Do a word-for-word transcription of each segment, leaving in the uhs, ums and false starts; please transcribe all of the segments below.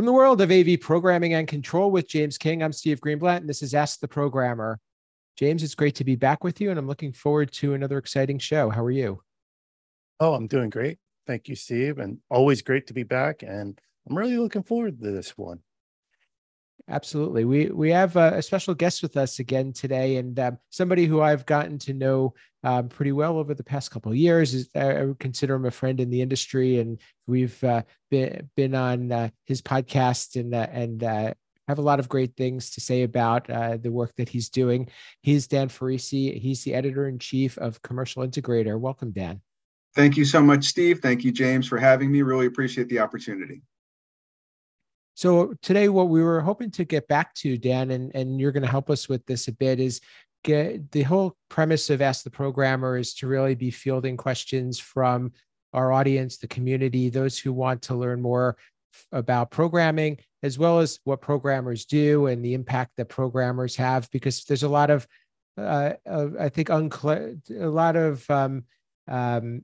From the world of A V programming and control with James King, I'm Steve Greenblatt, and this is Ask the Programmer. James, it's great to be back with you, and I'm looking forward to another exciting show. How are you? Oh, I'm doing great. Thank you, Steve, and always great to be back, and I'm really looking forward to this one. Absolutely. We we have a, a special guest with us again today, and um, somebody who I've gotten to know um, pretty well over the past couple of years. Is, I would consider him a friend in the industry, and we've uh, been been on uh, his podcast and uh, and uh, have a lot of great things to say about uh, the work that he's doing. He's Dan Ferrisi. He's the editor-in-chief of Commercial Integrator. Welcome, Dan. Thank you so much, Steve. Thank you, James, for having me. Really appreciate the opportunity. So today, what we were hoping to get back to, Dan, and, and you're going to help us with this a bit, is get the whole premise of Ask the Programmer is to really be fielding questions from our audience, the community, those who want to learn more about programming, as well as what programmers do and the impact that programmers have, because there's a lot of, uh, I think, unclear, a lot of um, um,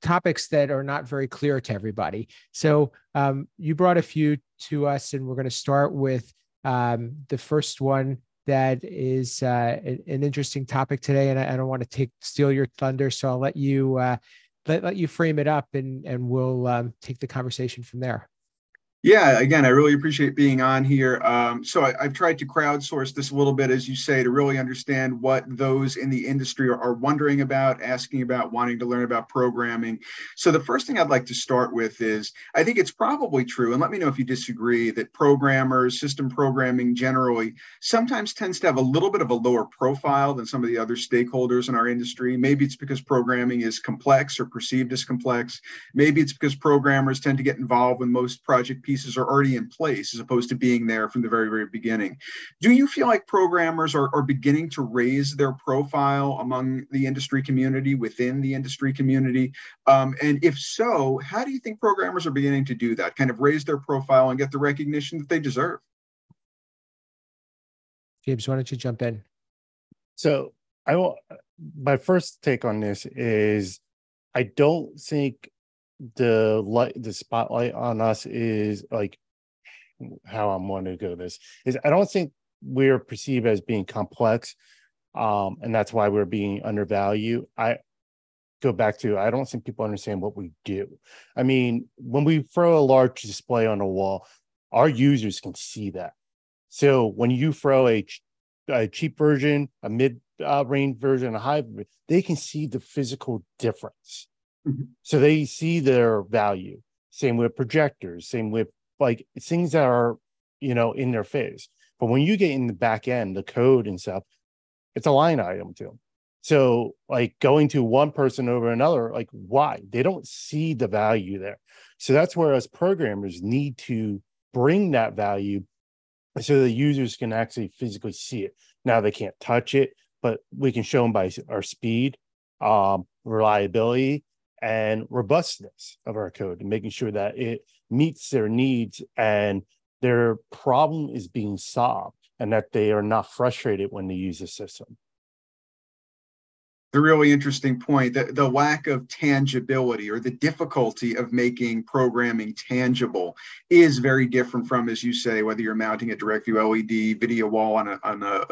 topics that are not very clear to everybody. So um, you brought a few to us, and we're going to start with um, the first one that is uh, an interesting topic today. And I, I don't want to take steal your thunder, so I'll let you uh, let let you frame it up, and and we'll um, take the conversation from there. Yeah, again, I really appreciate being on here. Um, so I, I've tried to crowdsource this a little bit, as you say, to really understand what those in the industry are, are wondering about, asking about, wanting to learn about programming. So the first thing I'd like to start with is, I think it's probably true, and let me know if you disagree, that programmers, system programming generally, sometimes tends to have a little bit of a lower profile than some of the other stakeholders in our industry. Maybe it's because programming is complex or perceived as complex. Maybe it's because programmers tend to get involved when most project people pieces are already in place, as opposed to being there from the very, very beginning. Do you feel like programmers are, are beginning to raise their profile among the industry community, within the industry community? Um, and if so, how do you think programmers are beginning to do that, kind of raise their profile and get the recognition that they deserve? James, why don't you jump in? So I will, my first take on this is I don't think the light the spotlight on us is like how I'm wanting to go this is I don't think we're perceived as being complex, um and that's why we're being undervalued. I go back to I don't think people understand what we do. I mean, when we throw a large display on a wall, our users can see that. So when you throw a, a cheap version, a mid uh, range version, a high, they can see the physical difference. So they see their value. Same with projectors, same with like things that are, you know, in their face. But when you get in the back end, the code and stuff, it's a line item to them. So like going to one person over another, like why? They don't see the value there. So that's where us programmers need to bring that value so the users can actually physically see it. Now they can't touch it, but we can show them by our speed, um, reliability, and robustness of our code, and making sure that it meets their needs and their problem is being solved, and that they are not frustrated when they use the system. A really interesting point, the, the lack of tangibility, or the difficulty of making programming tangible, is very different from, as you say, whether you're mounting a direct view L E D video wall on a, on a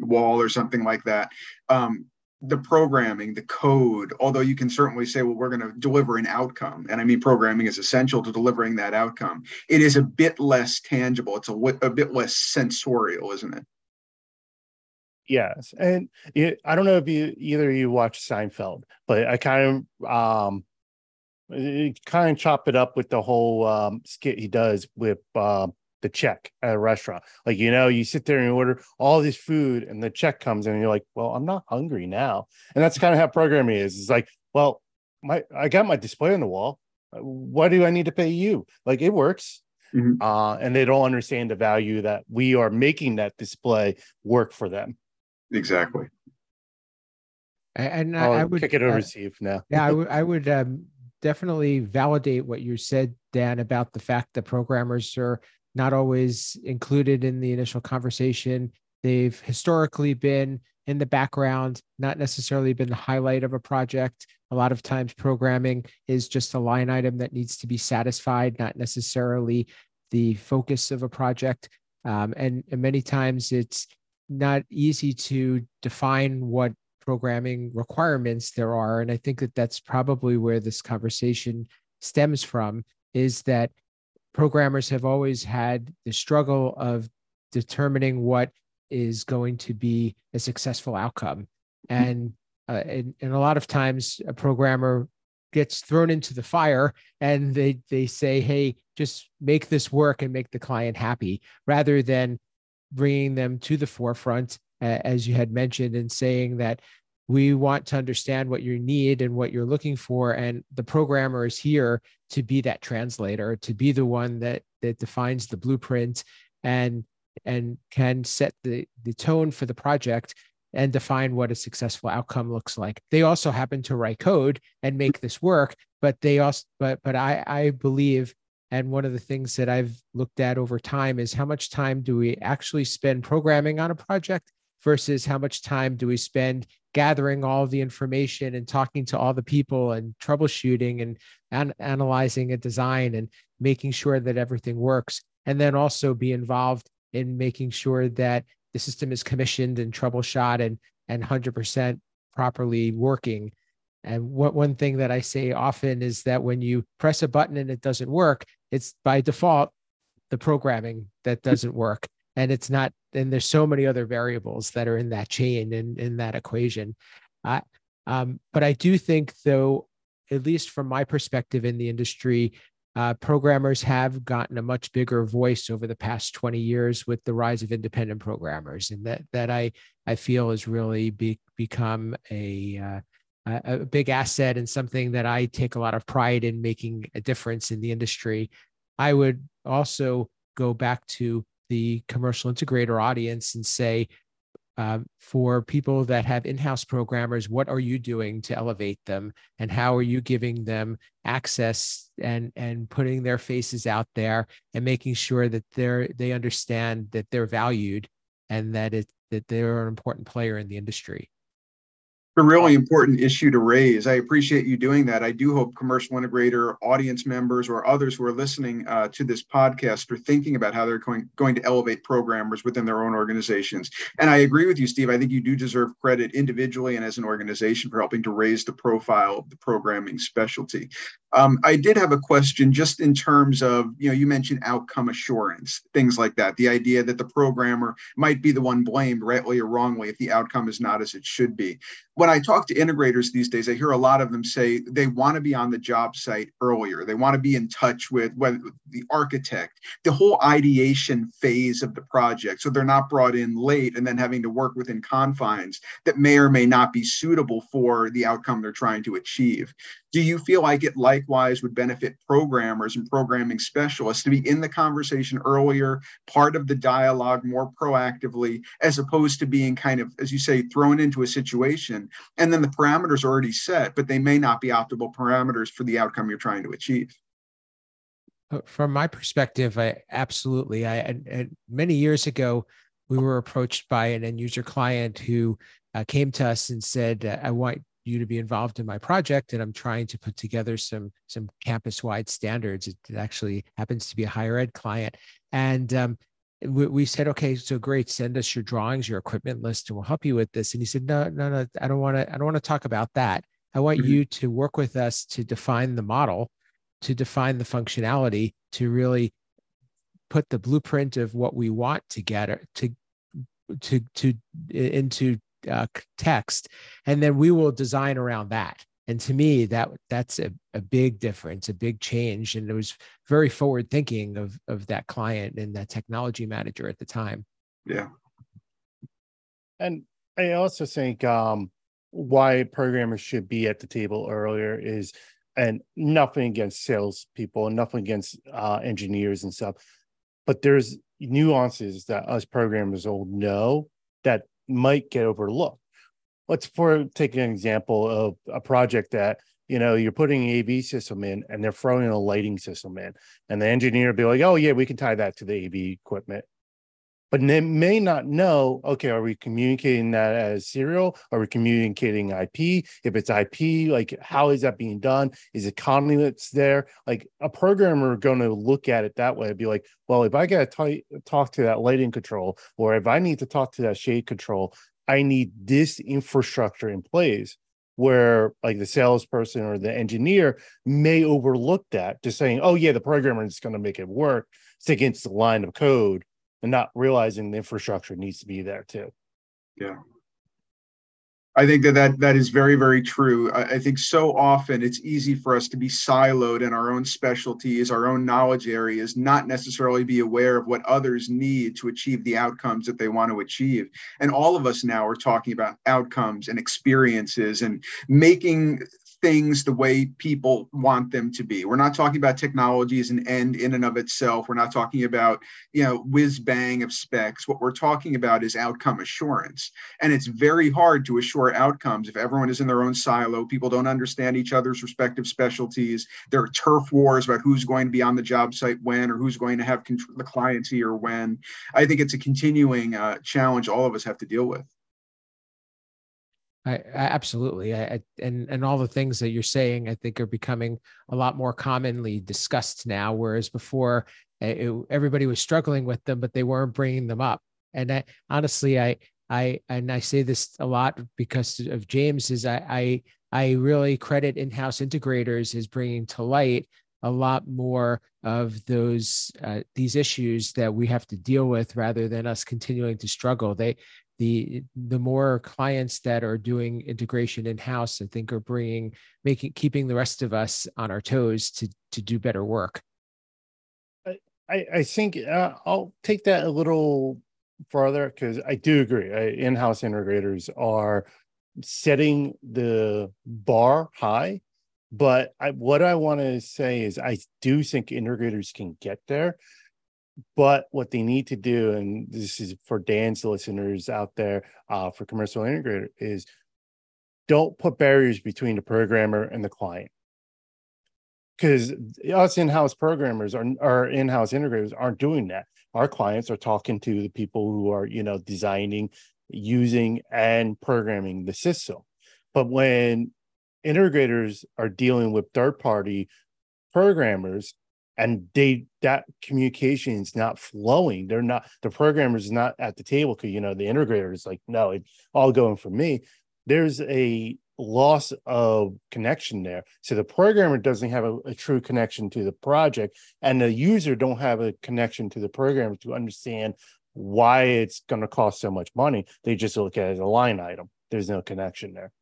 wall or something like that. Um, The programming, the code, although you can certainly say, well, we're going to deliver an outcome. And I mean, programming is essential to delivering that outcome. It is a bit less tangible. It's a, a bit less sensorial, isn't it? Yes. And it, I don't know if you either of you watch Seinfeld, but I kind of um, kind of chop it up with the whole um, skit he does with uh, the check at a restaurant. Like, you know, you sit there and you order all this food and the check comes in and you're like, well, I'm not hungry now. And that's kind of how programming is. It's like, well, my, I got my display on the wall. Why do I need to pay you? Like, it works. Mm-hmm. Uh, and they don't understand the value that we are making that display work for them. Exactly. And I, I would kick it over uh, to you now. Yeah, I would, I would um, definitely validate what you said, Dan, about the fact that programmers are not always included in the initial conversation. They've historically been in the background, not necessarily been the highlight of a project. A lot of times programming is just a line item that needs to be satisfied, not necessarily the focus of a project. Um, and, and many times it's not easy to define what programming requirements there are. And I think that that's probably where this conversation stems from, is that programmers have always had the struggle of determining what is going to be a successful outcome. And, uh, and, and a lot of times a programmer gets thrown into the fire and they, they say, hey, just make this work and make the client happy, rather than bringing them to the forefront, uh, as you had mentioned, and saying that we want to understand what you need and what you're looking for. And the programmer is here to be that translator, to be the one that that defines the blueprint and and can set the, the tone for the project and define what a successful outcome looks like. They also happen to write code and make this work, but they also but but I, I believe, and one of the things that I've looked at over time, is how much time do we actually spend programming on a project versus how much time do we spend gathering all the information and talking to all the people and troubleshooting and an- analyzing a design and making sure that everything works, and then also be involved in making sure that the system is commissioned and troubleshot and and one hundred percent properly working. And what one thing that I say often is that when you press a button and it doesn't work, it's by default the programming that doesn't work. And it's not, and there's so many other variables that are in that chain and in that equation. Uh, um, but I do think, though, at least from my perspective in the industry, uh, programmers have gotten a much bigger voice over the past twenty years with the rise of independent programmers. And that that I I feel has really be, become a... Uh, a big asset and something that I take a lot of pride in, making a difference in the industry. I would also go back to the commercial integrator audience and say, um, for people that have in-house programmers, what are you doing to elevate them? And how are you giving them access and, and putting their faces out there and making sure that they're, they understand that they're valued and that it, that they're an important player in the industry? A really important issue to raise. I appreciate you doing that. I do hope Commercial Integrator audience members or others who are listening uh, to this podcast are thinking about how they're going, going to elevate programmers within their own organizations. And I agree with you, Steve. I think you do deserve credit individually and as an organization for helping to raise the profile of the programming specialty. Um, I did have a question just in terms of, you know, you mentioned outcome assurance, things like that. The idea that the programmer might be the one blamed, rightly or wrongly, if the outcome is not as it should be. When I talk to integrators these days, I hear a lot of them say they want to be on the job site earlier. They want to be in touch with, with the architect, the whole ideation phase of the project. So they're not brought in late and then having to work within confines that may or may not be suitable for the outcome they're trying to achieve. Do you feel like it likewise would benefit programmers and programming specialists to be in the conversation earlier, part of the dialogue more proactively, as opposed to being kind of, as you say, thrown into a situation and then the parameters are already set, but they may not be optimal parameters for the outcome you're trying to achieve? From my perspective, I absolutely. I, I many years ago, we were approached by an end user client who uh, came to us and said, I want you to be involved in my project, and I'm trying to put together some some campus-wide standards. It, it actually happens to be a higher ed client. And um, we, we said, okay, so great, send us your drawings, your equipment list, and we'll help you with this. And he said, no, no, no, I don't want to, I don't want to talk about that. I want mm-hmm. you to work with us to define the model, to define the functionality, to really put the blueprint of what we want to get to, to, to, into Uh, text, and then we will design around that. And to me, that that's a, a big difference, a big change. And it was very forward thinking of of that client and that technology manager at the time. Yeah. And I also think um, why programmers should be at the table earlier is, and nothing against salespeople, nothing against uh, engineers and stuff, but there's nuances that us programmers all know that might get overlooked. Let's for take an example of a project that, you know, you're putting an A V system in and they're throwing a lighting system in, and the engineer will be like, oh yeah, we can tie that to the A V equipment. but they may not know, okay, are we communicating that as serial? Are we communicating I P? If it's I P, like how is that being done? Is it conduits there? Like a programmer going to look at it that way and be like, well, if I got to talk to that lighting control, or if I need to talk to that shade control, I need this infrastructure in place, where like the salesperson or the engineer may overlook that, just saying, oh yeah, the programmer is going to make it work. It's against the line of code, and not realizing the infrastructure needs to be there too. Yeah. I think that that, that is very, very true. I, I think so often it's easy for us to be siloed in our own specialties, our own knowledge areas, not necessarily be aware of what others need to achieve the outcomes that they want to achieve. And all of us now are talking about outcomes and experiences and making things the way people want them to be. We're not talking about technology as an end in and of itself. We're not talking about, you know, whiz bang of specs. What we're talking about is outcome assurance. And it's very hard to assure outcomes if everyone is in their own silo, people don't understand each other's respective specialties. There are turf wars about who's going to be on the job site when, or who's going to have the clients here when. I think it's a continuing uh, challenge all of us have to deal with. I, I absolutely. I, I, and, and all the things that you're saying, I think, are becoming a lot more commonly discussed now, whereas before it, everybody was struggling with them, but they weren't bringing them up. And I, honestly, I, I, and I say this a lot because of James, is I, I, I really credit in-house integrators as bringing to light a lot more of those, uh, these issues that we have to deal with, rather than us continuing to struggle. They, The the more clients that are doing integration in-house, I think, are bringing, making, keeping the rest of us on our toes to to do better work. I I think uh, I'll take that a little farther, because I do agree. I, in-house integrators are setting the bar high, but I, what I want to say is I do think integrators can get there. But what they need to do, and this is for Dan's listeners out there, uh, for Commercial Integrator, is don't put barriers between the programmer and the client. Because us in-house programmers, are, our in-house integrators aren't doing that. Our clients are talking to the people who are, you know, designing, using, and programming the system. But when integrators are dealing with third-party programmers, and they that communication is not flowing. They're not, the programmer's not at the table, because, you know, the integrator is like, no, it's all going for me. There's a loss of connection there. So the programmer doesn't have a, a true connection to the project, and the user don't have a connection to the programmer to understand why it's going to cost so much money. They just look at it as a line item. There's no connection there.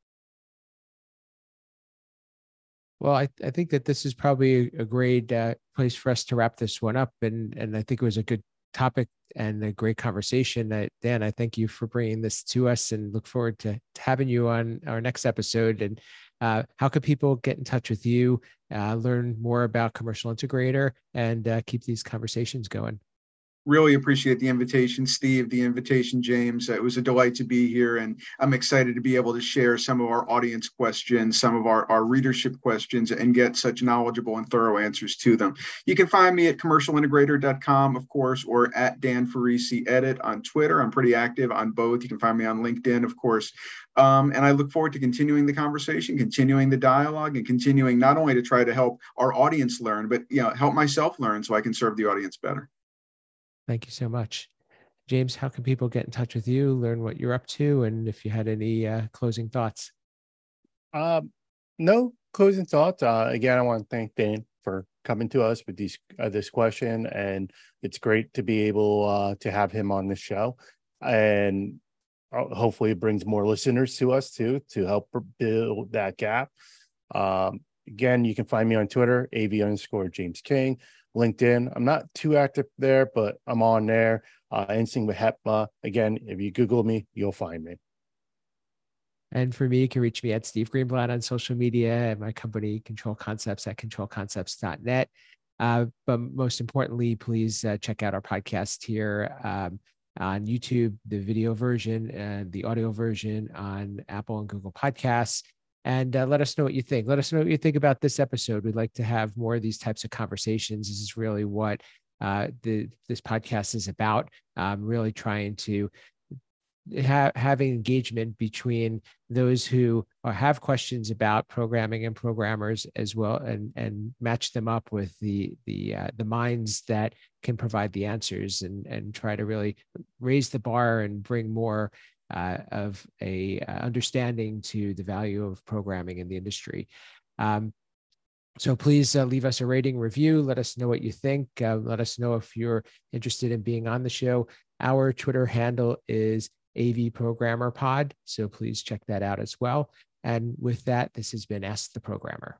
Well, I, I think that this is probably a great uh, place for us to wrap this one up. And, and I think it was a good topic and a great conversation. Uh, Dan, I thank you for bringing this to us, and look forward to having you on our next episode. And uh, how could people get in touch with you, uh, learn more about Commercial Integrator, and uh, keep these conversations going? Really appreciate the invitation, Steve, the invitation, James. It was a delight to be here, and I'm excited to be able to share some of our audience questions, some of our, our readership questions, and get such knowledgeable and thorough answers to them. You can find me at commercial integrator dot com, of course, or at Dan Ferrisi Edit on Twitter. I'm pretty active on both. You can find me on LinkedIn, of course. Um, and I look forward to continuing the conversation, continuing the dialogue, and continuing not only to try to help our audience learn, but, you know, help myself learn so I can serve the audience better. Thank you so much. James, how can people get in touch with you, learn what you're up to, and if you had any uh, closing thoughts? Uh, no closing thoughts. Uh, again, I want to thank Dan for coming to us with these, uh, this question, and it's great to be able uh, to have him on the show. And hopefully it brings more listeners to us, too, to help build that gap. Um, again, you can find me on Twitter, A V underscore James King. LinkedIn, I'm not too active there, but I'm on there. Uh, anything with HEPA. Again, if you Google me, you'll find me. And for me, you can reach me at Steve Greenblatt on social media, and my company, Control Concepts, at control concepts dot net. Uh, but most importantly, please uh, check out our podcast here um, on YouTube, the video version and the audio version on Apple and Google Podcasts. And uh, let us know what you think. Let us know what you think about this episode. We'd like to have more of these types of conversations. This is really what uh, the, this podcast is about, um, really trying to ha- have engagement between those who are, have questions about programming and programmers as well, and, and match them up with the, the, uh, the minds that can provide the answers, and, and try to really raise the bar and bring more uh, of a uh, understanding to the value of programming in the industry. Um, So please uh, leave us a rating, review. Let us know what you think. Uh, let us know if you're interested in being on the show. Our Twitter handle is A V Programmer Pod. So please check that out as well. And with that, this has been Ask the Programmer.